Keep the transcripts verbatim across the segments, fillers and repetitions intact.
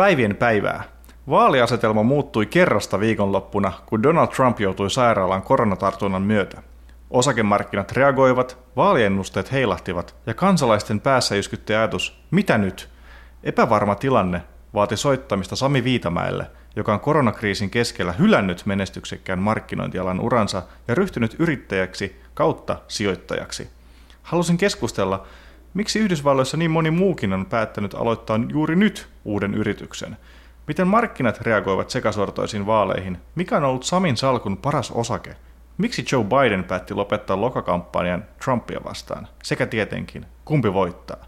Päivien päivää. Vaaliasetelma muuttui kerrasta viikonloppuna, kun Donald Trump joutui sairaalaan koronatartunnan myötä. Osakemarkkinat reagoivat, vaaliennusteet heilahtivat ja kansalaisten päässä jyskytti ajatus, mitä nyt? Epävarma tilanne vaati soittamista Sami Viitamäelle, joka on koronakriisin keskellä hylännyt menestyksekkään markkinointialan uransa ja ryhtynyt yrittäjäksi kautta sijoittajaksi. Halusin keskustella, miksi Yhdysvalloissa niin moni muukin on päättänyt aloittaa juuri nyt uuden yrityksen. Miten markkinat reagoivat sekasortoisiin vaaleihin? Mikä on ollut Samin salkun paras osake? Miksi Joe Biden päätti lopettaa lokakampanjan Trumpia vastaan? Sekä tietenkin, kumpi voittaa?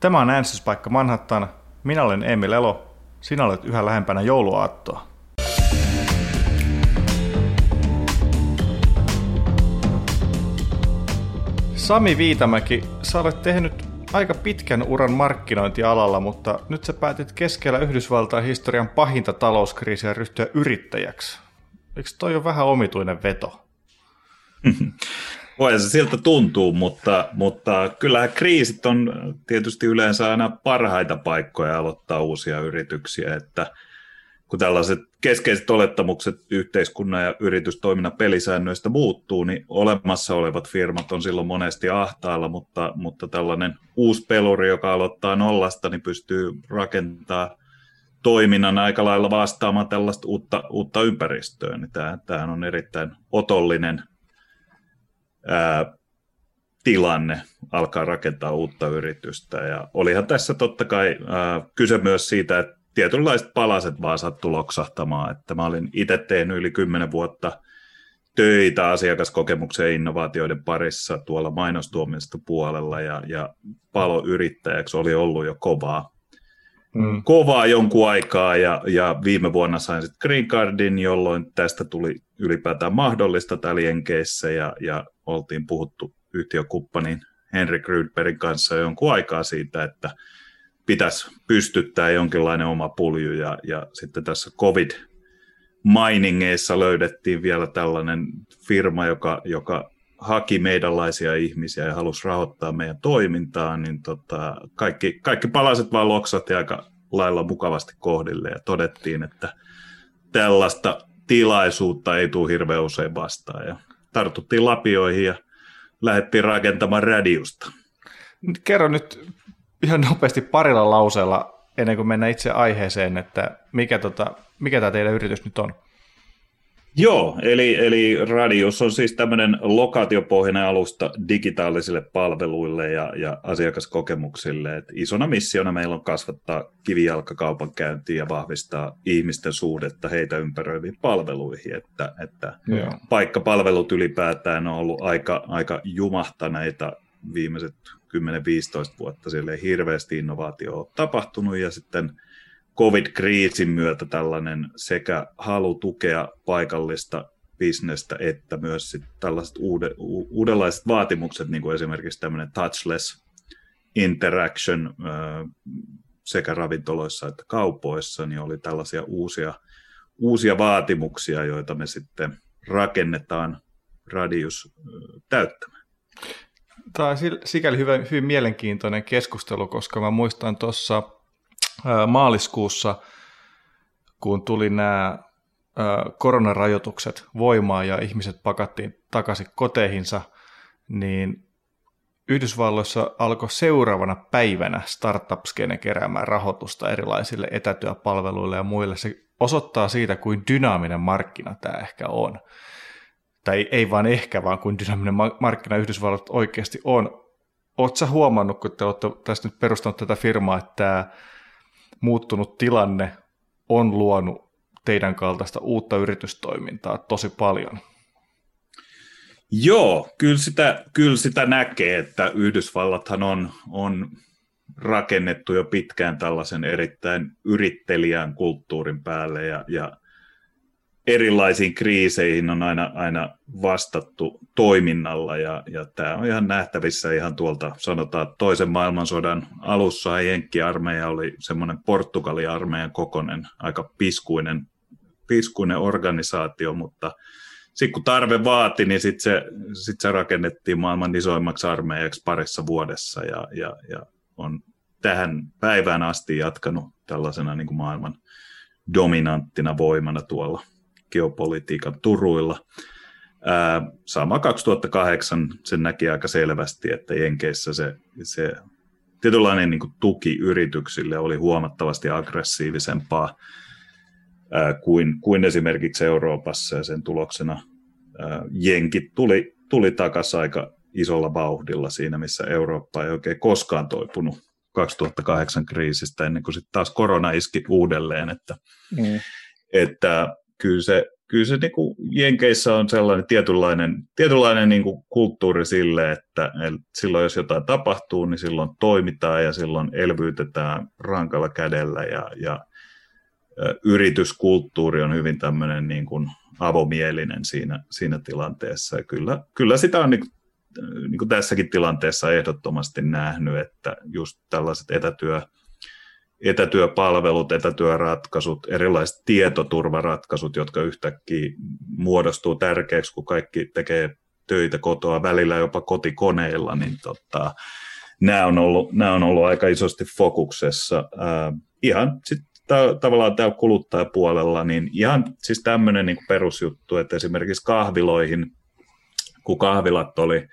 Tämä on Äänestyspaikka Manhattan. Minä olen Emil Elo. Sinä olet yhä lähempänä jouluaattoa. Sami Viitamäki, sä olet tehnyt aika pitkän uran markkinointialalla, mutta nyt sä päätit keskellä Yhdysvaltain historian pahinta talouskriisiä ryhtyä yrittäjäksi. Eikö toi ole vähän omituinen veto? Voi se siltä tuntuu, mutta, mutta kyllähän kriisit on tietysti yleensä aina parhaita paikkoja aloittaa uusia yrityksiä, että kun tällaiset keskeiset olettamukset yhteiskunnan ja yritystoiminnan pelisäännöistä muuttuu, niin olemassa olevat firmat on silloin monesti ahtaalla, mutta, mutta tällainen uusi peluri, joka aloittaa nollasta, niin pystyy rakentamaan toiminnan aika lailla vastaamaan tällaista uutta, uutta ympäristöä. Tämähän on erittäin otollinen ää, tilanne alkaa rakentaa uutta yritystä. Ja olihan tässä totta kai ää, kyse myös siitä, että tietynlaiset palaset vaan sattu loksahtamaan, että mä olin itse tehnyt yli kymmenen vuotta töitä asiakaskokemuksen ja innovaatioiden parissa tuolla mainostuomioista puolella ja, ja paloyrittäjäksi oli ollut jo kovaa, mm. kovaa jonkun aikaa ja, ja viime vuonna sain sitten Green Cardin, jolloin tästä tuli ylipäätään mahdollista täällä Jenkeissä ja, ja oltiin puhuttu yhtiökumppanin Henrik Rydbergin kanssa jonkun aikaa siitä, että pitäisi pystyttää jonkinlainen oma pulju, ja, ja sitten tässä covid-mainingeissa löydettiin vielä tällainen firma, joka, joka haki meidänlaisia ihmisiä ja halusi rahoittaa meidän toimintaa, niin tota, kaikki, kaikki palaset vaan loksahti aika lailla mukavasti kohdille, ja todettiin, että tällaista tilaisuutta ei tule hirveän usein vastaan, ja tartuttiin lapioihin ja lähdettiin rakentamaan Radiusta. Kerro nyt ihan nopeasti parilla lauseella, ennen kuin mennään itse aiheeseen, että mikä, tota, mikä tämä teidän yritys nyt on? Joo, eli, eli Radius on siis tämmöinen lokaatiopohjainen alusta digitaalisille palveluille ja, ja asiakaskokemuksille. Et isona missiona meillä on kasvattaa kivijalkakaupankäyntiä ja vahvistaa ihmisten suhdetta heitä ympäröiviin palveluihin. Että, että paikkapalvelut ylipäätään on ollut aika, aika jumahtaneita viimeiset kymmenen viisitoista vuotta, siellä ei hirveästi innovaatio ole tapahtunut, ja sitten covid-kriisin myötä tällainen sekä halu tukea paikallista bisnestä, että myös sit tällaiset uude, u, uudenlaiset vaatimukset, niin kuin esimerkiksi tämmöinen touchless interaction sekä ravintoloissa että kaupoissa, niin oli tällaisia uusia, uusia vaatimuksia, joita me sitten rakennetaan Radius täyttämään. Tämä on sikäli hyvin, hyvin mielenkiintoinen keskustelu, koska mä muistan tuossa maaliskuussa, kun tuli nämä koronarajoitukset voimaan ja ihmiset pakattiin takaisin koteihinsa, niin Yhdysvalloissa alkoi seuraavana päivänä startup-skene keräämään rahoitusta erilaisille etätyöpalveluille ja muille. Se osoittaa siitä, kuin dynaaminen markkina tämä ehkä on. Tai ei vaan ehkä, vaan kuin dynaaminen markkina Yhdysvallat oikeasti on. Oletko sä huomannut, kun te olette tässä nyt perustanut tätä firmaa, että tämä muuttunut tilanne on luonut teidän kaltaista uutta yritystoimintaa tosi paljon? Joo, kyllä sitä, kyllä sitä näkee, että Yhdysvallathan on, on rakennettu jo pitkään tällaisen erittäin yrittelijän kulttuurin päälle ja, ja erilaisiin kriiseihin on aina, aina vastattu toiminnalla ja, ja tämä on ihan nähtävissä ihan tuolta sanotaan toisen maailmansodan alussa. Jenkki-armeija oli semmoinen Portugalin armeijan kokoinen, aika piskuinen, piskuinen organisaatio, mutta sitten kun tarve vaati, niin sitten se, sit se rakennettiin maailman isoimmaksi armeijaksi parissa vuodessa ja, ja, ja on tähän päivään asti jatkanut tällaisena niin kuin maailman dominanttina voimana tuolla geopolitiikan turuilla. Ää, sama kaksituhattakahdeksan sen näki aika selvästi, että Jenkeissä se, se tietynlainen niin kuin tuki yrityksille oli huomattavasti aggressiivisempaa ää, kuin, kuin esimerkiksi Euroopassa, ja sen tuloksena ää, jenkit tuli, tuli takaisin aika isolla vauhdilla siinä, missä Eurooppa ei oikein koskaan toipunut kaksituhattakahdeksan kriisistä, ennen kuin sitten taas korona iski uudelleen, että, mm. että kyllä se, kyllä se niin kuin Jenkeissä on sellainen tietynlainen, tietynlainen niin kuin kulttuuri sille, että silloin jos jotain tapahtuu, niin silloin toimitaan ja silloin elvytetään rankalla kädellä, ja, ja yrityskulttuuri on hyvin tämmöinen niin kuin avomielinen siinä, siinä tilanteessa, ja kyllä, kyllä sitä on niin niin kuin tässäkin tilanteessa ehdottomasti nähnyt, että just tällaiset etätyö, etätyöpalvelut, etätyöratkaisut, erilaiset tietoturvaratkaisut, jotka yhtäkkiä muodostuu tärkeäksi, kun kaikki tekee töitä kotoa, välillä jopa kotikoneilla, niin tota, nämä on ollut, nämä on ollut aika isosti fokuksessa. Äh, ihan sitten ta- tavallaan täällä kuluttajapuolella, niin ihan siis tämmöinen niin kuin perusjuttu, että esimerkiksi kahviloihin, kun kahvilat oli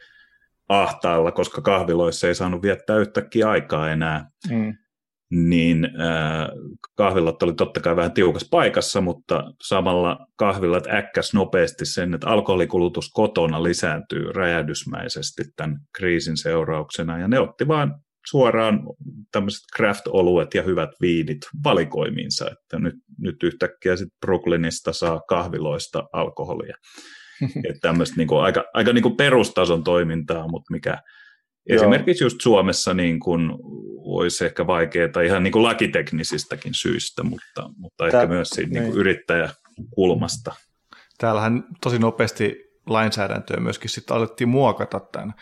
ahtaalla, koska kahviloissa ei saanut viettää yhtäkkiä aikaa enää, mm. niin äh, kahvilat oli totta kai vähän tiukassa paikassa, mutta samalla kahvilat äkkäs nopeasti sen, että alkoholikulutus kotona lisääntyy räjähdysmäisesti tämän kriisin seurauksena, ja ne otti vaan suoraan tämmöiset craft-oluet ja hyvät viinit valikoimiinsa, että nyt, nyt yhtäkkiä sit Brooklynista saa kahviloista alkoholia. Että tämmöistä niin kuin aika, aika niin kuin perustason toimintaa, mutta mikä Joo. esimerkiksi just Suomessa niin kuin olisi ehkä vaikeaa ihan niin kuin lakiteknisistäkin syistä, mutta, mutta Tää, ehkä myös siitä niin kuin yrittäjäkulmasta. Täällähän tosi nopeasti lainsäädäntöä myöskin sitten alettiin muokata tämän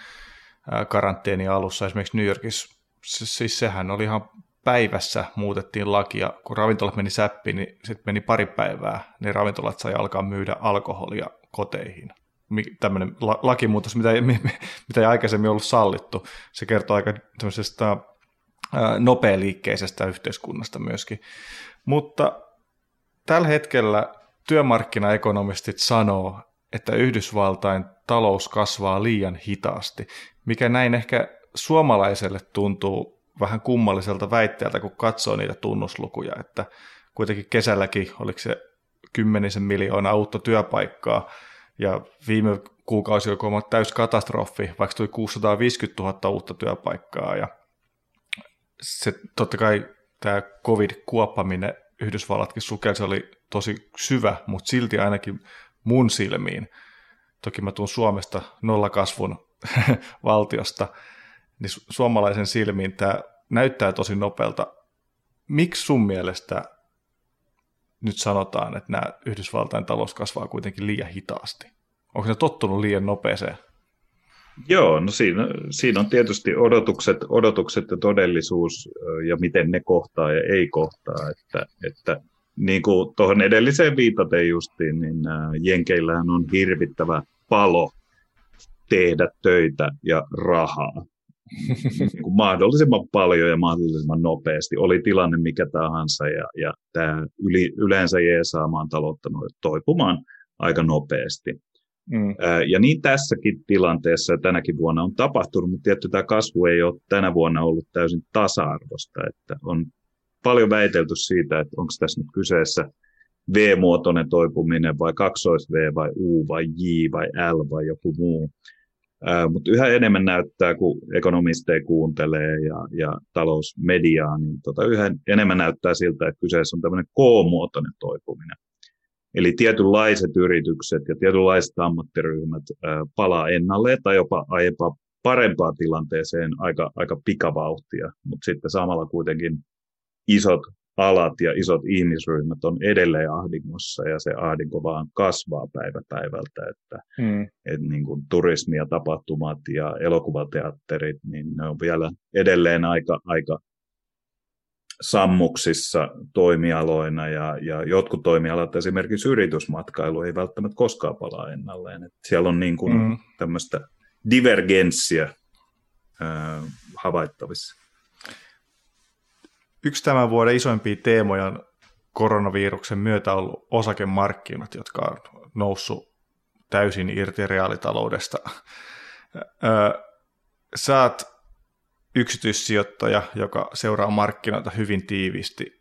karanteeni alussa, esimerkiksi New Yorkissa. Siis sehän oli ihan päivässä muutettiin lakia, kun ravintolat meni säppiin, niin sitten meni pari päivää, niin ravintolat sai alkaa myydä alkoholia koteihin. Tämmöinen lakimuutos, mitä ei, mitä ei aikaisemmin ollut sallittu. Se kertoo aika tämmöisestä nopealiikkeisestä yhteiskunnasta myöskin. Mutta tällä hetkellä työmarkkinaekonomistit sanoo, että Yhdysvaltain talous kasvaa liian hitaasti, mikä näin ehkä suomalaiselle tuntuu vähän kummalliselta väitteeltä, kun katsoo niitä tunnuslukuja, että kuitenkin kesälläkin, oliko se kymmenisen miljoonaa uutta työpaikkaa, ja viime kuukausi oli täysi katastrofi, vaikka tuli kuusisataaviisikymmentätuhatta uutta työpaikkaa, ja se totta kai tämä covid-kuoppaminen Yhdysvallatkin sukelsi, se oli tosi syvä, mutta silti ainakin mun silmiin, toki mä tuun Suomesta nollakasvun valtiosta, niin suomalaisen silmiin tämä näyttää tosi nopealta. Miksi sun mielestä nyt sanotaan, että nämä Yhdysvaltain talous kasvaa kuitenkin liian hitaasti? Onko ne tottunut liian nopeeseen? Joo, no siinä, siinä on tietysti odotukset, odotukset ja todellisuus ja miten ne kohtaa ja ei kohtaa. Että, että niin kuin tuohon edelliseen viitaten justiin, niin Jenkeillähän on hirvittävä palo tehdä töitä ja rahaa niin kuin mahdollisimman paljon ja mahdollisimman nopeasti. Oli tilanne mikä tahansa, ja, ja tämä yli, yleensä jeesaa maan taloutta toipumaan aika nopeasti. Mm. Ää, ja niin tässäkin tilanteessa tänäkin vuonna on tapahtunut, mutta tietty tämä kasvu ei ole tänä vuonna ollut täysin tasa-arvosta. Että on paljon väitelty siitä, että onko tässä nyt kyseessä V-muotoinen toipuminen vai kaksois-V vai U vai J vai L vai joku muu. Äh, mutta yhä enemmän näyttää, kun ekonomisteja kuuntelee ja, ja talousmediaa, niin tota, yhä enemmän näyttää siltä, että kyseessä on tämmöinen K-muotoinen toipuminen. Eli tietynlaiset yritykset ja tietynlaiset ammattiryhmät äh, palaa ennalleen tai jopa aiempaa parempaan tilanteeseen aika, aika pikavauhtia, mutta sitten samalla kuitenkin isot alat ja isot ihmisryhmät on edelleen ahdingossa, ja se ahdinko vaan kasvaa päivä päivältä, että mm. et niin kuin turismi ja tapahtumat ja elokuvateatterit, niin ne on vielä edelleen aika, aika sammuksissa toimialoina, ja, ja jotkut toimialat, esimerkiksi yritysmatkailu, ei välttämättä koskaan palaa ennalleen. Et siellä on niin kuin mm. tämmöistä divergenssiä äh, havaittavissa. Yksi tämän vuoden isoimpia teemoja on koronaviruksen myötä ollut osakemarkkinat, jotka on noussut täysin irti reaalitaloudesta. Sä oot yksityissijoittaja, joka seuraa markkinoita hyvin tiiviisti.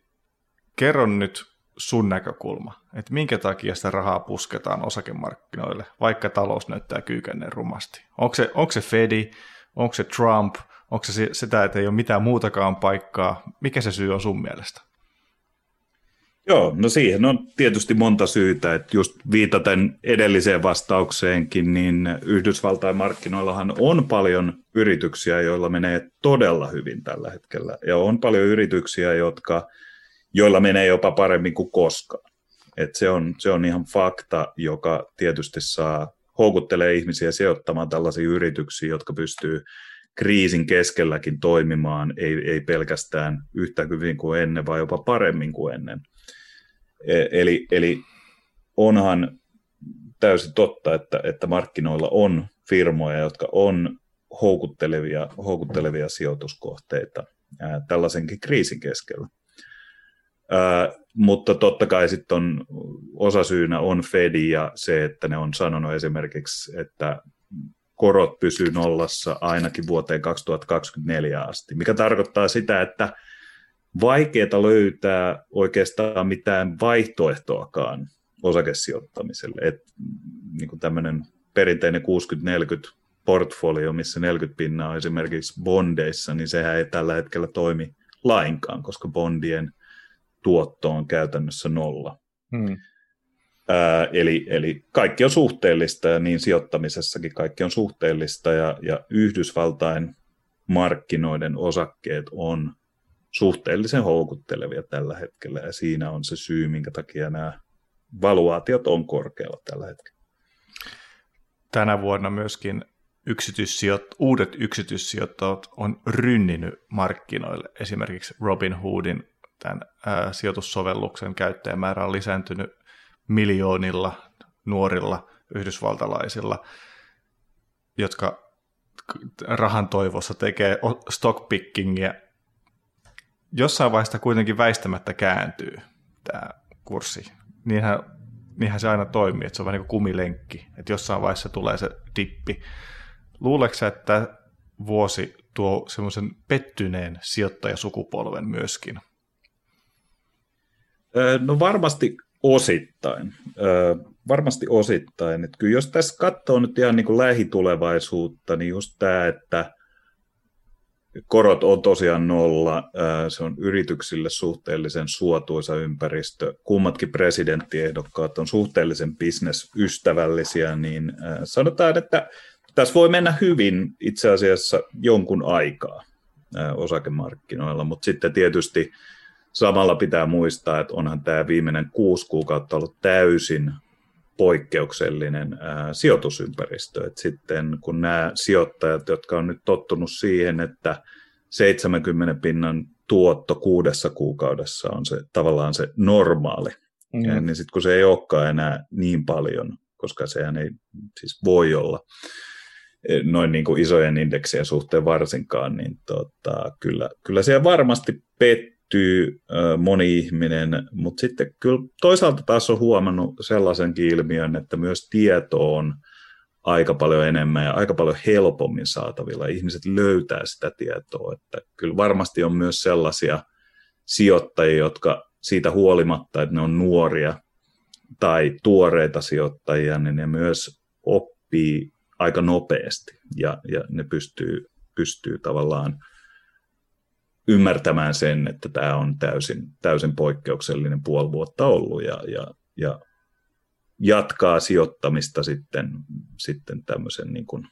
Kerro nyt sun näkökulma, että minkä takia sitä rahaa pusketaan osakemarkkinoille, vaikka talous näyttää kyykänneen rumasti. Onko se, onko se Fedi, onko se Trump, onko se sitä, että ei ole mitään muutakaan paikkaa? Mikä se syy on sun mielestä? Joo, no siihen on tietysti monta syytä, että just viitaten edelliseen vastaukseenkin, niin Yhdysvaltain markkinoillahan on paljon yrityksiä, joilla menee todella hyvin tällä hetkellä, ja on paljon yrityksiä, jotka, joilla menee jopa paremmin kuin koskaan. Et se on, se on ihan fakta, joka tietysti saa houkuttelee ihmisiä sijoittamaan tällaisiin yrityksiin, jotka pystyy kriisin keskelläkin toimimaan, ei, ei pelkästään yhtä hyvin kuin ennen, vaan jopa paremmin kuin ennen. Eli, eli onhan täysin totta, että, että markkinoilla on firmoja, jotka on houkuttelevia, houkuttelevia sijoituskohteita ää, tällaisenkin kriisin keskellä. Ää, mutta totta kai sitten on, osasyynä on Fedi ja se, että ne on sanonut esimerkiksi, että korot pysyy nollassa ainakin vuoteen kaksituhattakaksikymmentäneljä asti, mikä tarkoittaa sitä, että vaikeaa löytää oikeastaan mitään vaihtoehtoakaan osakesijoittamiselle. Et, niin kuin tämmöinen perinteinen kuusikymmentä neljäkymmentä portfolio, missä neljäkymmentä pinnaa on esimerkiksi bondeissa, niin sehän ei tällä hetkellä toimi lainkaan, koska bondien tuotto on käytännössä nolla. Hmm. Ää, eli, eli kaikki on suhteellista ja niin sijoittamisessakin kaikki on suhteellista ja, ja Yhdysvaltain markkinoiden osakkeet on suhteellisen houkuttelevia tällä hetkellä, ja siinä on se syy, minkä takia nämä valuaatiot on korkealla tällä hetkellä. Tänä vuonna myöskin yksityissijoit- uudet yksityissijoittajat on rynninyt markkinoille. Esimerkiksi Robin Hoodin tämän ää, sijoitussovelluksen käyttäjämäärä on lisääntynyt miljoonilla nuorilla yhdysvaltalaisilla, jotka rahan toivossa tekee stockpickingia. Jossain vaiheessa kuitenkin väistämättä kääntyy tämä kurssi. Niinhän, niinhän se aina toimii, että se on vähän niin kuin kumilenkki, että jossain vaiheessa tulee se dippi. Luuleeko sä, että vuosi tuo semmoisen pettyneen sijoittajasukupolven myöskin? No varmasti osittain. Varmasti osittain. Että kyllä jos tässä katsoo nyt ihan niin kuin lähitulevaisuutta, niin just tämä, että korot on tosiaan nolla, se on yrityksille suhteellisen suotuisa ympäristö. Kummatkin presidenttiehdokkaat on suhteellisen bisnesystävällisiä, niin sanotaan, että tässä voi mennä hyvin itse asiassa jonkun aikaa osakemarkkinoilla, mutta sitten tietysti samalla pitää muistaa, että onhan tämä viimeinen kuusi kuukautta ollut täysin poikkeuksellinen ää, sijoitusympäristö. Et sitten kun nämä sijoittajat, jotka on nyt tottunut siihen, että seitsemänkymmenen pinnan tuotto kuudessa kuukaudessa on se tavallaan se normaali, mm-hmm. niin sitten kun se ei olekaan enää niin paljon, koska sehän ei siis voi olla noin niin kuin isojen indeksien suhteen varsinkaan, niin tota, kyllä, kyllä siellä varmasti pet. moni ihminen, mutta sitten kyllä toisaalta taas on huomannut sellaisenkin ilmiön, että myös tieto on aika paljon enemmän ja aika paljon helpommin saatavilla. Ihmiset löytää sitä tietoa, että kyllä varmasti on myös sellaisia sijoittajia, jotka siitä huolimatta, että ne on nuoria tai tuoreita sijoittajia, niin ne myös oppii aika nopeasti ja, ja ne pystyy, pystyy tavallaan ymmärtämään sen, että tämä on täysin, täysin poikkeuksellinen puoli vuotta ollut ja, ja, ja jatkaa sijoittamista sitten, sitten tämmöisen niin kuin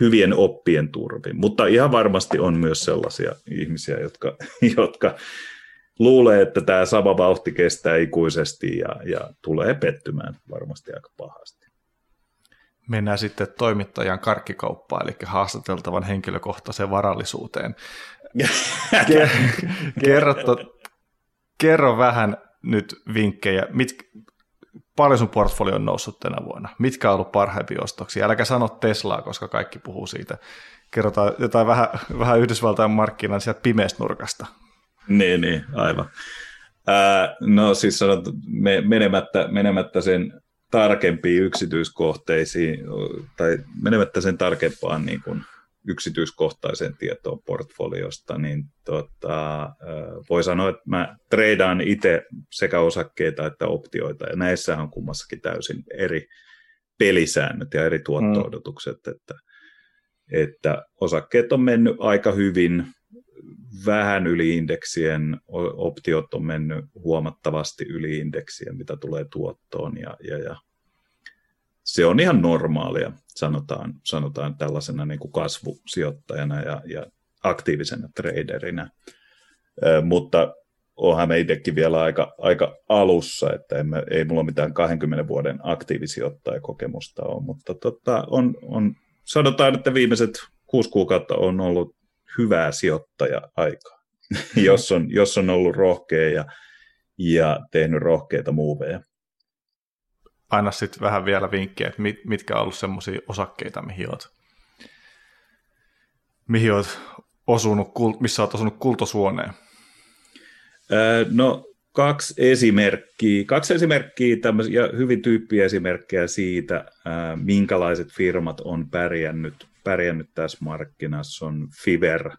hyvien oppien turvin. Mutta ihan varmasti on myös sellaisia ihmisiä, jotka, jotka luulee, että tämä sama vauhti kestää ikuisesti ja, ja tulee pettymään varmasti aika pahasti. Mennään sitten toimittajan karkkikauppaan, eli haastateltavan henkilökohtaiseen varallisuuteen. kerro, kerro vähän nyt vinkkejä. Mit, paljon sun portfolio on noussut tänä vuonna? Mitkä on ollut parhaimpia ostoksia? Äläkä sano Teslaa, koska kaikki puhuu siitä. Kerrotaan jotain vähän, vähän Yhdysvaltain markkinan sieltä pimeästä nurkasta. Niin, niin, aivan. Ää, no siis sanot, me, menemättä, menemättä sen tarkempiin yksityiskohteisiin tai menemättä sen tarkempaan niin kuin yksityiskohtaiseen tietoon portfoliosta, niin tota, voi sanoa, että mä treidaan itse sekä osakkeita että optioita, ja näissä on kummassakin täysin eri pelisäännöt ja eri tuotto-odotukset, mm. että, että osakkeet on mennyt aika hyvin, vähän yli indeksien, optiot on mennyt huomattavasti yli indeksien, mitä tulee tuottoon, ja, ja, ja se on ihan normaalia, sanotaan, sanotaan tällaisena niin kuin kasvusijoittajana ja, ja aktiivisena traderinä, Ö, mutta oonhan me itsekin vielä aika, aika alussa, että emme, ei mulla mitään kaksikymmentä vuoden aktiivisijoittajakokemusta ole, mutta tota, on, on, sanotaan, että viimeiset kuusi kuukautta on ollut hyvää sijoittaja-aikaa, jos, on, jos on ollut rohkea ja, ja tehnyt rohkeita muuveja. Aina sitten vähän vielä vinkkiä, että mit, mitkä on ollut semmoisia osakkeita, mihin olet, mihin olet osunut, missä olet osunut kultosuoneen? Öö, no kaksi esimerkkiä, kaksi esimerkkiä tämmöisiä hyvin tyyppiesimerkkejä siitä, ää, minkälaiset firmat on pärjännyt, pärjännyt tässä markkinassa, on Fiverr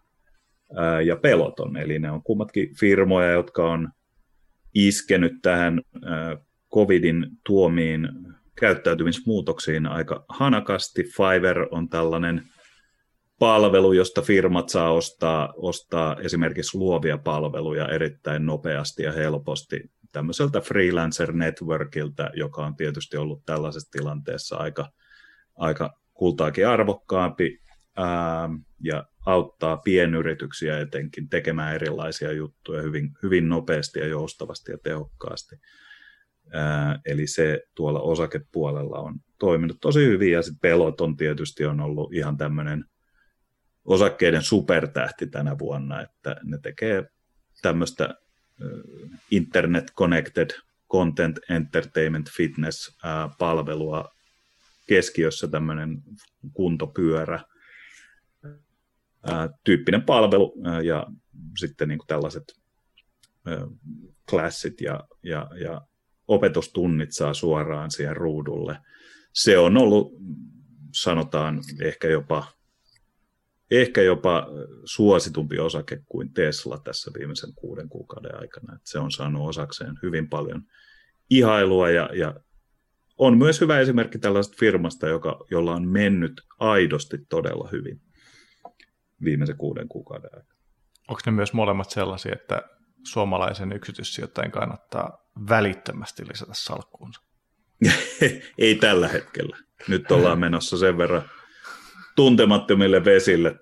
ää, ja Peloton. Eli ne on kummatkin firmoja, jotka on iskenyt tähän ää, covidin tuomiin käyttäytymismuutoksiin aika hanakasti. Fiverr on tällainen palvelu, josta firmat saa ostaa, ostaa esimerkiksi luovia palveluja erittäin nopeasti ja helposti tämmöiseltä freelancer-networkiltä, joka on tietysti ollut tällaisessa tilanteessa aika, aika kultaakin arvokkaampi ää, ja auttaa pienyrityksiä etenkin tekemään erilaisia juttuja hyvin, hyvin nopeasti ja joustavasti ja tehokkaasti. Ää, eli se tuolla osakepuolella on toiminut tosi hyvin, ja sitten Peloton tietysti on ollut ihan tämmöinen osakkeiden supertähti tänä vuonna, että ne tekee tämmöistä äh, internet-connected content, entertainment, fitness-palvelua äh, keskiössä tämmöinen kuntopyörä äh, tyyppinen palvelu äh, ja sitten niin kuin tällaiset klassit äh, ja, ja, ja opetustunnit saa suoraan siihen ruudulle. Se on ollut, sanotaan, ehkä jopa, ehkä jopa suositumpi osake kuin Tesla tässä viimeisen kuuden kuukauden aikana. Että se on saanut osakseen hyvin paljon ihailua, ja, ja on myös hyvä esimerkki tällaisesta firmasta, joka, jolla on mennyt aidosti todella hyvin viimeisen kuuden kuukauden aikana. Onko ne myös molemmat sellaisia, että suomalaisen yksityissijoittajan kannattaa välittömästi lisätä salkkuunsa? Ei tällä hetkellä. Nyt ollaan menossa sen verran tuntemattomille vesille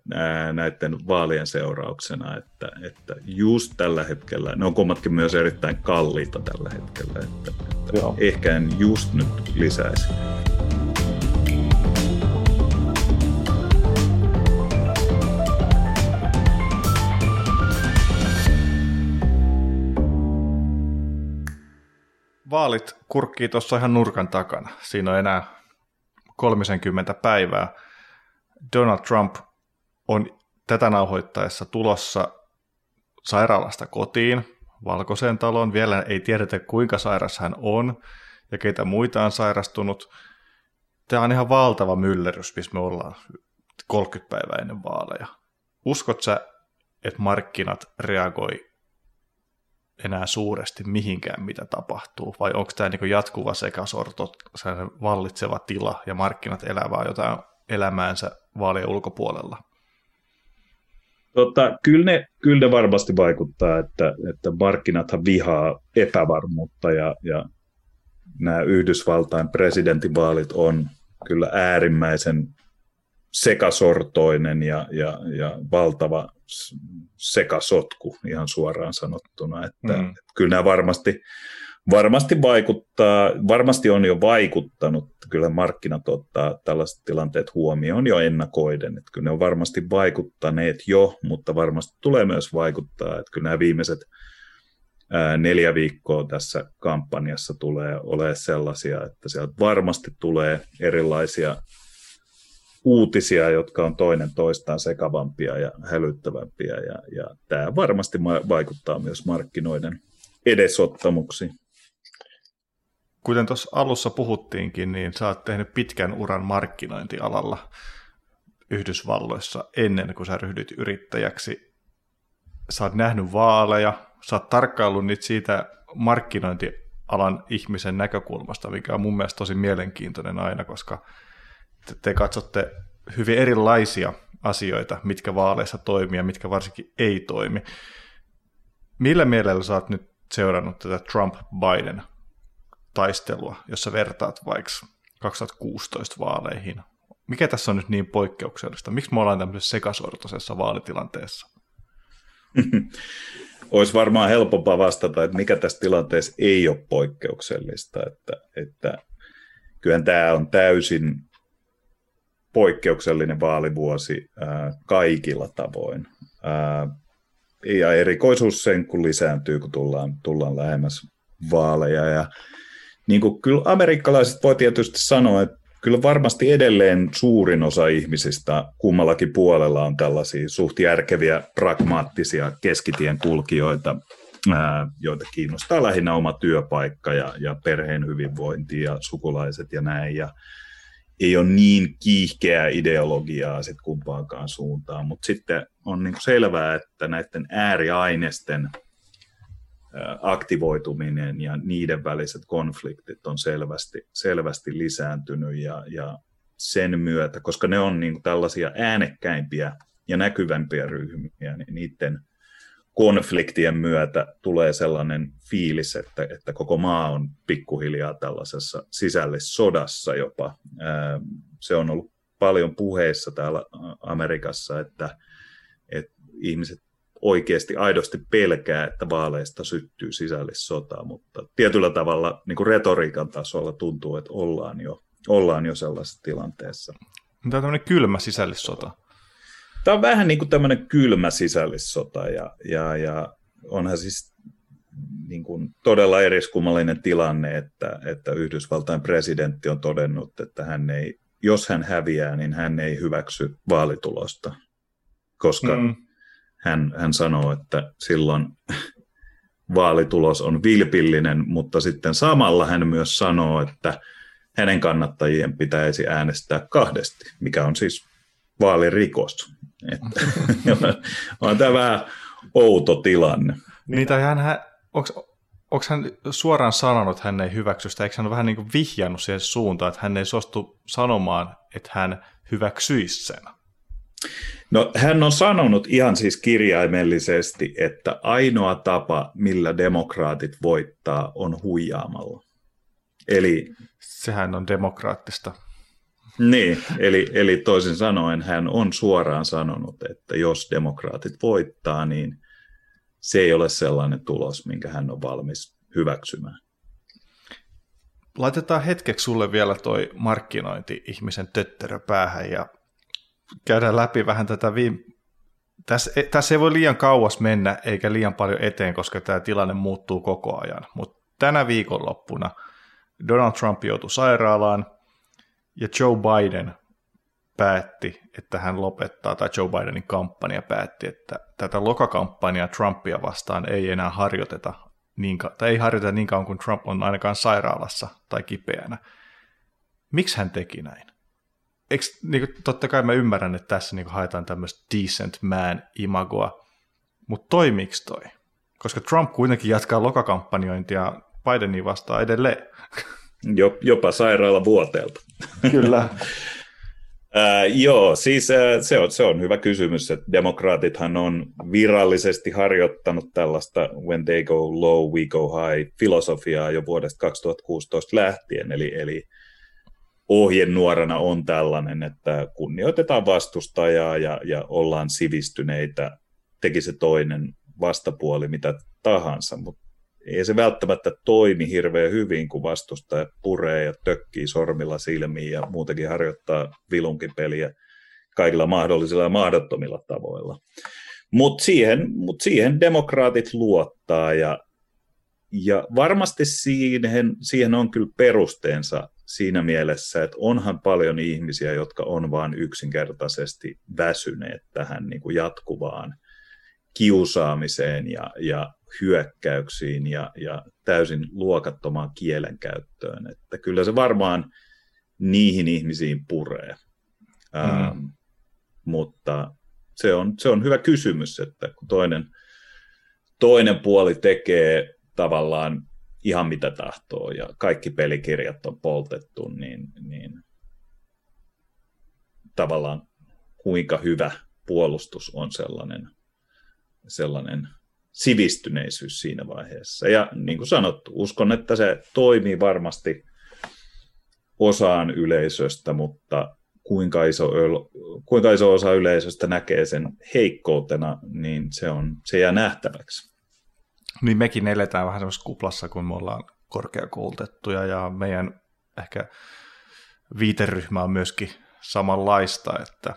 näiden vaalien seurauksena, että, että just tällä hetkellä, ne on kummatkin myös erittäin kalliita tällä hetkellä, että, että ehkä en just nyt lisäisi. Vaalit kurkkii tuossa ihan nurkan takana. Siinä on enää kolmekymmentä päivää. Donald Trump on tätä nauhoittaessa tulossa sairaalasta kotiin, Valkoiseen taloon. Vielä ei tiedetä, kuinka sairas hän on ja keitä muita on sairastunut. Tämä on ihan valtava myllerys, missä me ollaan kolmekymmentä päivää ennen vaaleja. Uskot sä, että markkinat reagoi enää suuresti mihinkään, mitä tapahtuu, vai onko tämä niin jatkuva sekasorto, vallitseva tila ja markkinat elävää jotain elämäänsä vaalien ulkopuolella? Tota, kyllä, ne, kyllä ne varmasti vaikuttaa, että, että markkinathan vihaa epävarmuutta, ja, ja nämä Yhdysvaltain presidentinvaalit on kyllä äärimmäisen sekasortoinen ja, ja, ja valtava sekasotku ihan suoraan sanottuna, että, mm. että kyllä nämä varmasti, varmasti vaikuttaa, varmasti on jo vaikuttanut, kyllä markkinat ottaa tällaiset tilanteet huomioon jo ennakoiden, että kyllä ne on varmasti vaikuttaneet jo, mutta varmasti tulee myös vaikuttaa, että kyllä nämä viimeiset ää, neljä viikkoa tässä kampanjassa tulee olemaan sellaisia, että sieltä varmasti tulee erilaisia uutisia, jotka on toinen toistaan sekavampia ja hälyttävämpiä, ja, ja tämä varmasti vaikuttaa myös markkinoiden edesottamuksiin. Kuten tuossa alussa puhuttiinkin, niin sä oot tehnyt pitkän uran markkinointialalla Yhdysvalloissa ennen kuin sä ryhdyt yrittäjäksi. Sä oot nähnyt vaaleja, sä oot tarkkaillut niitä siitä markkinointialan ihmisen näkökulmasta, mikä on mun mielestä tosi mielenkiintoinen aina, koska te katsotte hyvin erilaisia asioita, mitkä vaaleissa toimii ja mitkä varsinkin ei toimi. Millä mielellä sä oot nyt seurannut tätä Trump-Biden taistelua, jos sä vertaat vaikka kaksituhattakuusitoista vaaleihin? Mikä tässä on nyt niin poikkeuksellista? Miksi me ollaan tämmöisessä sekasortoisessa vaalitilanteessa? Olisi varmaan helpompaa vastata, että mikä tässä tilanteessa ei ole poikkeuksellista. Että, että kyllähän tämä on täysin poikkeuksellinen vaalivuosi ää, kaikilla tavoin. Ää, ja erikoisuus sen, kun lisääntyy, kun tullaan, tullaan lähemmäs vaaleja. Ja niin kuin kyllä amerikkalaiset voi tietysti sanoa, että kyllä varmasti edelleen suurin osa ihmisistä kummallakin puolella on tällaisia suht järkeviä, pragmaattisia keskitien kulkijoita, ää, joita kiinnostaa lähinnä oma työpaikka ja, ja perheen hyvinvointi ja sukulaiset ja näin. Ja ei ole niin kiihkeää ideologiaa sit kumpaankaan suuntaan, mutta sitten on niinku selvää, että näiden ääriainesten aktivoituminen ja niiden väliset konfliktit on selvästi, selvästi lisääntynyt ja, ja sen myötä, koska ne on niinku tällaisia äänekkäimpiä ja näkyvämpiä ryhmiä, niin niiden konfliktien myötä tulee sellainen fiilis, että, että koko maa on pikkuhiljaa tällaisessa sisällissodassa jopa. Se on ollut paljon puheissa täällä Amerikassa, että, että ihmiset oikeasti aidosti pelkää, että vaaleista syttyy sisällissota, mutta tietyllä tavalla niin kuin retoriikan tasolla tuntuu, että ollaan jo, ollaan jo sellaisessa tilanteessa. Tämä on tämmöinen kylmä sisällissota. Tämä on vähän niin kuin tämmöinen kylmä sisällissota ja, ja, ja onhan siis niin kuin todella eriskummallinen tilanne, että, että Yhdysvaltain presidentti on todennut, että hän ei, jos hän häviää, niin hän ei hyväksy vaalitulosta, koska mm. hän, hän sanoo, että silloin vaalitulos on vilpillinen, mutta sitten samalla hän myös sanoo, että hänen kannattajien pitäisi äänestää kahdesti, mikä on siis vaalirikos. Että, on tämä vähän outo tilanne. Niin, tai hän, onko hän suoraan sanonut, että hän ei hyväksy sitä? Eikö hän ole vähän niin kuin vihjannut siihen suuntaan, että hän ei suostu sanomaan, että hän hyväksyisi sen? No, hän on sanonut ihan siis kirjaimellisesti, että ainoa tapa, millä demokraatit voittaa, on huijaamalla. Eli sehän on demokraattista. Niin, eli, eli toisin sanoen hän on suoraan sanonut, että jos demokraatit voittaa, niin se ei ole sellainen tulos, minkä hän on valmis hyväksymään. Laitetaan hetkeksi sulle vielä toi markkinointi-ihmisen tötterö päähän ja käydään läpi vähän tätä viime... Tässä, tässä ei voi liian kauas mennä eikä liian paljon eteen, koska tämä tilanne muuttuu koko ajan. Mutta tänä viikonloppuna Donald Trump joutui sairaalaan. Ja Joe Biden päätti, että hän lopettaa, tai Joe Bidenin kampanja päätti, että tätä lokakampanjaa Trumpia vastaan ei enää harjoiteta, niin, tai ei harjoiteta niin kauan kuin Trump on ainakaan sairaalassa tai kipeänä. Miksi hän teki näin? Eikö, niin kuin, totta kai mä ymmärrän, että tässä niin kuin haetaan tämmöistä decent man imagoa, mutta toimiiko toi? Koska Trump kuitenkin jatkaa lokakampanjointia Bidenia vastaan edelleen. Jopa sairaalavuoteelta. Kyllä. äh, joo, siis äh, se, on, se on hyvä kysymys, että demokraatithan on virallisesti harjoittanut tällaista when they go low, we go high -filosofiaa jo vuodesta kaksituhattakuusitoista lähtien, eli, eli ohjenuorana on tällainen, että kunnioitetaan vastustajaa ja, ja ollaan sivistyneitä, teki se toinen vastapuoli mitä tahansa, mutta ei se välttämättä toimi hirveän hyvin, kun vastustaja puree ja tökkii sormilla silmiin ja muutenkin harjoittaa vilunkipeliä kaikilla mahdollisilla ja mahdottomilla tavoilla. Mutta siihen, mut siihen demokraatit luottaa ja, ja varmasti siihen, siihen on kyllä perusteensa, siinä mielessä, että onhan paljon ihmisiä, jotka on vaan yksinkertaisesti väsyneet tähän niin kuin jatkuvaan kiusaamiseen ja, ja hyökkäyksiin ja, ja täysin luokattomaan kielenkäyttöön. Että kyllä se varmaan niihin ihmisiin puree, mm. ähm, mutta se on, se on hyvä kysymys, että kun toinen, toinen puoli tekee tavallaan ihan mitä tahtoo ja kaikki pelikirjat on poltettu, niin, niin tavallaan kuinka hyvä puolustus on sellainen, sellainen sivistyneisyys siinä vaiheessa. Ja niin kuin sanottu, uskon, että se toimii varmasti osaan yleisöstä, mutta kuinka iso, kuinka iso osa yleisöstä näkee sen heikkoutena, niin se, on, se jää nähtäväksi. Niin mekin eletään vähän semmoisessa kuplassa, kun me ollaan korkeakoulutettuja ja meidän ehkä viiteryhmä on myöskin samanlaista, että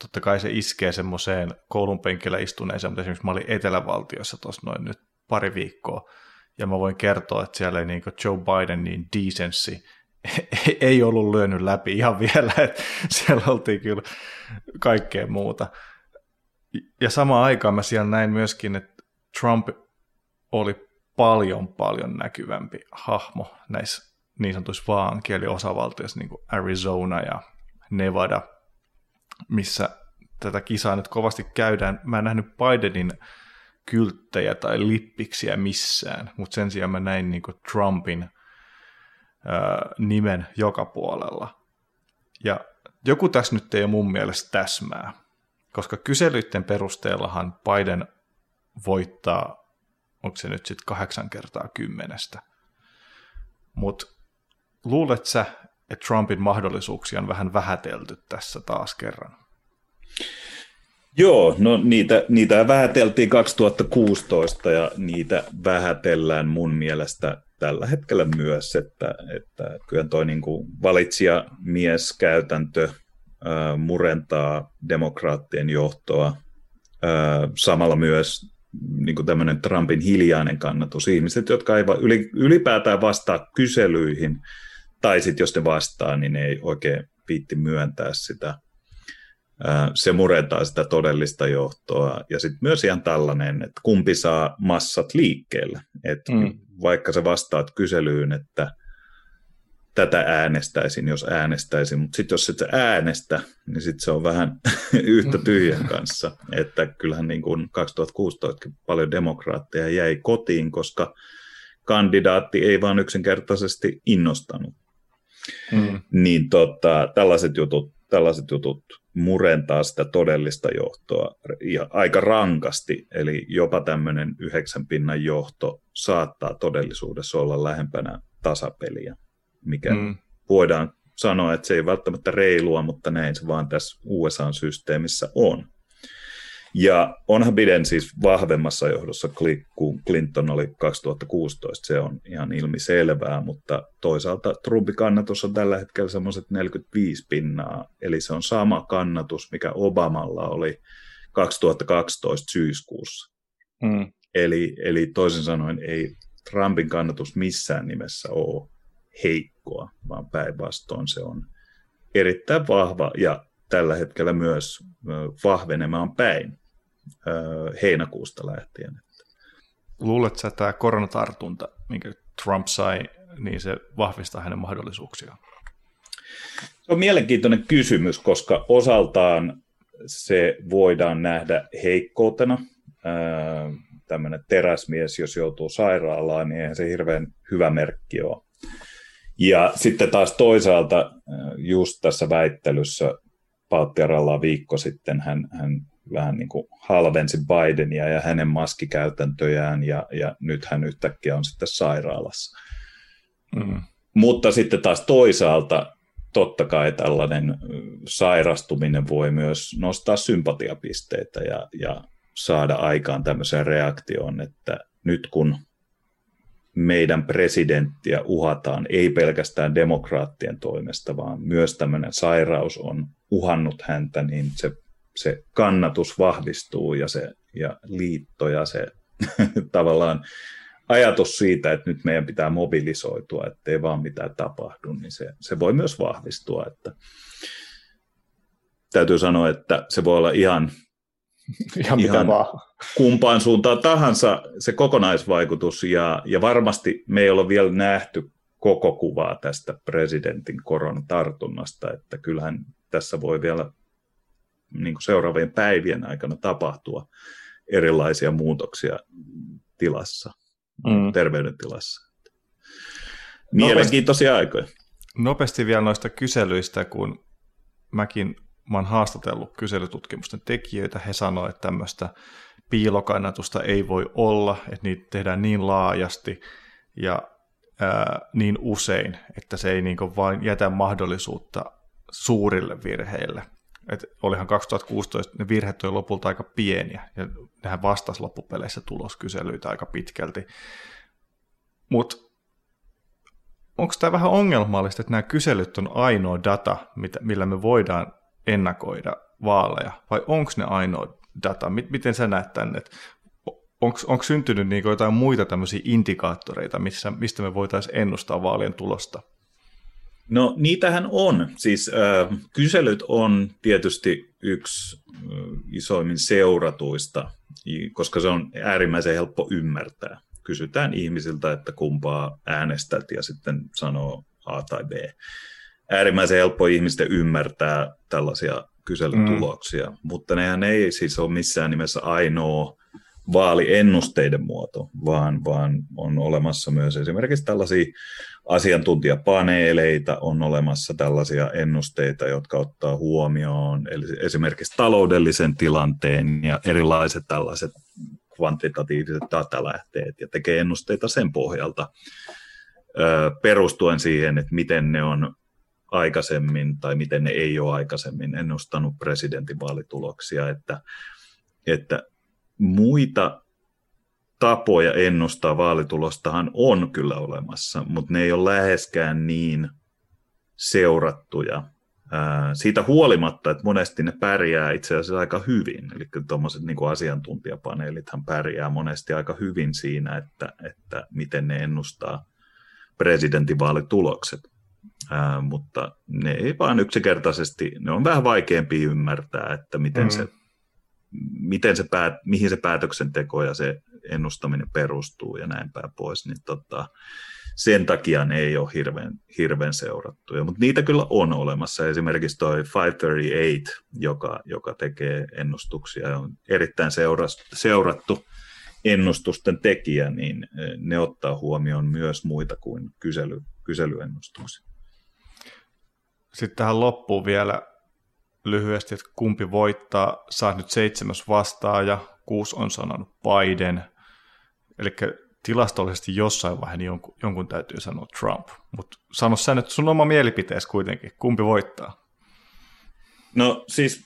totta kai se iskee semmoiseen koulun penkillä istuneeseen, mutta esimerkiksi mä olin Etelävaltiossa tuossa noin nyt pari viikkoa ja mä voin kertoa, että siellä ei niin kuin Joe Biden niin decency ei ollut lyönyt läpi ihan vielä, että siellä oltiin kyllä kaikkea muuta. Ja samaan aikaan mä siellä näin myöskin, että Trump oli paljon paljon näkyvämpi hahmo näissä niin sanotuissa vaan kieliosavaltioissa, niin kuin Arizona ja Nevada, missä tätä kisaa nyt kovasti käydään. Mä en nähnyt Bidenin kylttejä tai lippiksiä missään, mutta sen sijaan mä näin niin kuin Trumpin nimen joka puolella. Ja joku tässä nyt ei mun mielestä täsmää, koska kyselyiden perusteellahan Biden voittaa, onko se nyt sitten kahdeksan kertaa kymmenestä. Mutta luulet sä, että Trumpin mahdollisuuksia on vähän vähätelty tässä taas kerran? Joo, no niitä, niitä vähäteltiin kaksituhattakuusitoista ja niitä vähätellään mun mielestä tällä hetkellä myös, että, että kyllä tuo niin kuin valitsijamieskäytäntö äh, murentaa demokraattien johtoa. Äh, samalla myös niin kuin tämmöinen Trumpin hiljainen kannatus. Ihmiset, jotka ei ylipäätään vastaa kyselyihin, tai sitten jos ne vastaa, niin ne ei oikein viitti myöntää sitä. Äh, se murentaa sitä todellista johtoa. Ja sitten myös ihan tällainen, että kumpi saa massat liikkeelle. Että mm. vaikka sä vastaat kyselyyn, että tätä äänestäisin, jos äänestäisin, mutta sitten jos et sä äänestä, niin sitten se on vähän yhtä tyhjän kanssa. Että kyllähän niin kuin kaksituhattakuusitoista paljon demokraatteja jäi kotiin, koska kandidaatti ei vaan yksinkertaisesti innostanut. Mm. Niin tota, tällaiset jutut, tällaiset jutut murentaa sitä todellista johtoa ja aika rankasti, eli jopa tämmöinen yhdeksän pinnan johto saattaa todellisuudessa olla lähempänä tasapeliä, mikä mm. voidaan sanoa, että se ei välttämättä reilua, mutta näin se vaan tässä U S A-systeemissä on. Ja onhan Biden siis vahvemmassa johdossa kuin Clinton oli kaksituhattakuusitoista, se on ihan ilmiselvää, mutta toisaalta Trumpin kannatus on tällä hetkellä semmoiset neljäkymmentäviisi pinnaa, eli se on sama kannatus, mikä Obamalla oli kaksituhattakaksitoista syyskuussa. Mm. Eli, eli toisin sanoen ei Trumpin kannatus missään nimessä ole heikkoa, vaan päinvastoin se on erittäin vahva ja tällä hetkellä myös vahvenemaan päin heinäkuusta lähtien. Luuletko, että tämä koronatartunta, minkä Trump sai, niin se vahvistaa hänen mahdollisuuksiaan? Se on mielenkiintoinen kysymys, koska osaltaan se voidaan nähdä heikkoutena. Tämmöinen teräsmies, jos joutuu sairaalaan, niin eihän se hirveän hyvä merkki ole. Ja sitten taas toisaalta just tässä väittelyssä Paattiaralla viikko sitten hän, hän vähän niin kuin halvensi Bidenia ja hänen maskikäytäntöjään, ja, ja nyt hän yhtäkkiä on sitten sairaalassa. Mm. Mutta sitten taas toisaalta totta kai tällainen sairastuminen voi myös nostaa sympatiapisteitä ja, ja saada aikaan tämmöiseen reaktioon, että nyt kun meidän presidenttiä uhataan, ei pelkästään demokraattien toimesta, vaan myös tämmöinen sairaus on uhannut häntä, niin se, se kannatus vahvistuu ja se ja liitto ja se tavallaan ajatus siitä, että nyt meidän pitää mobilisoitua, ettei vaan mitään tapahdu, niin se, se voi myös vahvistua. Että täytyy sanoa, että se voi olla ihan, ihan, ihan kumpaan suuntaan tahansa se kokonaisvaikutus, ja, ja varmasti me ei ole vielä nähty koko kuvaa tästä presidentin koronatartunnasta, että kyllähän tässä voi vielä niin kuin seuraavien päivien aikana tapahtua erilaisia muutoksia tilassa, mm. terveydentilassa. Mielenkiintoisia nopeasti, aikoja. Nopeasti vielä noista kyselyistä, kun mäkin mä oon haastatellut kyselytutkimusten tekijöitä, he sanoivat, että tämmöistä piilokannatusta ei voi olla, että niitä tehdään niin laajasti ja ää, niin usein, että se ei niin kuin vain jätä mahdollisuutta suurille virheille. Et olihan kaksituhattakuusitoista ne virheet oli lopulta aika pieniä, ja nehän vastasi loppupeleissä tuloskyselyitä aika pitkälti. Mutta onko tämä vähän ongelmallista, että nämä kyselyt on ainoa data, millä me voidaan ennakoida vaaleja, vai onko ne ainoa data? Miten sä näet tänne, että onko syntynyt niinku jotain muita tämmöisiä indikaattoreita, missä, mistä me voitaisiin ennustaa vaalien tulosta? No niitähän on. Siis äh, kyselyt on tietysti yksi äh, isoimmin seuratuista, koska se on äärimmäisen helppo ymmärtää. Kysytään ihmisiltä, että kumpaa äänestät ja sitten sanoo A tai B. Äärimmäisen helppo ihmisten ymmärtää tällaisia kyselytuloksia, mm. mutta nehän ei siis ole missään nimessä ainoa vaaliennusteiden muoto, vaan, vaan on olemassa myös esimerkiksi tällaisia asiantuntijapaneeleita, on olemassa tällaisia ennusteita, jotka ottaa huomioon eli esimerkiksi taloudellisen tilanteen ja erilaiset tällaiset kvantitatiiviset datalähteet ja tekee ennusteita sen pohjalta perustuen siihen, että miten ne on aikaisemmin tai miten ne ei ole aikaisemmin ennustanut presidentinvaalituloksia, että, että muita tapoja ennustaa vaalitulostahan on kyllä olemassa, mutta ne ei ole läheskään niin seurattuja. Ää, siitä huolimatta, että monesti ne pärjää itse asiassa aika hyvin, eli tuommoiset niin kuin asiantuntijapaneelithan pärjää monesti aika hyvin siinä, että, että miten ne ennustaa presidentinvaalitulokset. Ää, mutta ne ei vaan yksinkertaisesti, ne on vähän vaikeampia ymmärtää, että miten mm. se miten se päät, mihin se päätöksenteko ja se ennustaminen perustuu ja näin päin pois, niin tota, sen takia ne ei ole hirveän, hirveän seurattuja. Mutta niitä kyllä on olemassa. Esimerkiksi tuo viisi kolmekymmentäkahdeksan, joka, joka tekee ennustuksia, on erittäin seura, seurattu ennustusten tekijä, niin ne ottaa huomioon myös muita kuin kysely, kyselyennustuksia. Sitten tähän loppuun vielä lyhyesti, että kumpi voittaa, saa nyt seitsemäs vastaaja, kuusi on sanonut Biden. Eli tilastollisesti jossain vaiheessa jonkun, jonkun täytyy sanoa Trump. Mutta sano sä nyt sun oma mielipiteesi kuitenkin, kumpi voittaa? No siis,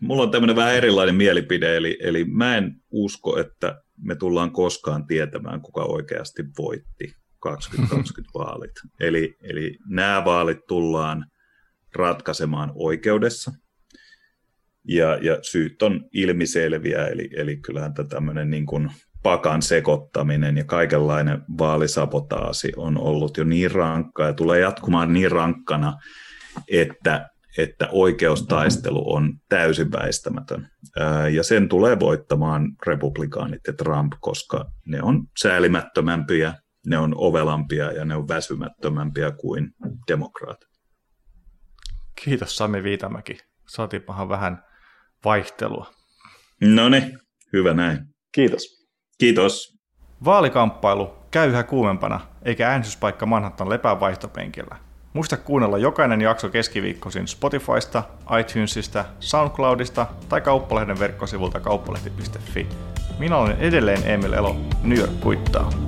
mulla on tämmöinen vähän erilainen mielipide, eli, eli mä en usko, että me tullaan koskaan tietämään, kuka oikeasti voitti kaksituhattakaksikymmentä vaalit. Eli, eli nämä vaalit tullaan ratkaisemaan oikeudessa, ja, ja syyt on ilmiselviä, eli, eli kyllähän tämmöinen niin kuin pakan sekoittaminen ja kaikenlainen vaalisabotaasi on ollut jo niin rankkaa ja tulee jatkumaan niin rankkana, että, että oikeustaistelu on täysin väistämätön. Ja sen tulee voittamaan republikaanit ja Trump, koska ne on säälimättömämpiä, ne on ovelampia ja ne on väsymättömämpiä kuin demokraatit. Kiitos Sami Viitamäki. Saatiinpahan vähän vaihtelua. No niin, hyvä näin. Kiitos. Kiitos. Vaalikamppailu käy yhä kuumempana, eikä äänestyspaikka Manhattan lepää vaihtopenkillä. Muista kuunnella jokainen jakso keskiviikkoisin Spotifysta, iTunesista, SoundCloudista tai Kauppalehden verkkosivulta kauppalehti piste fi. Minä olen edelleen Emil Elo, New York kuittaa.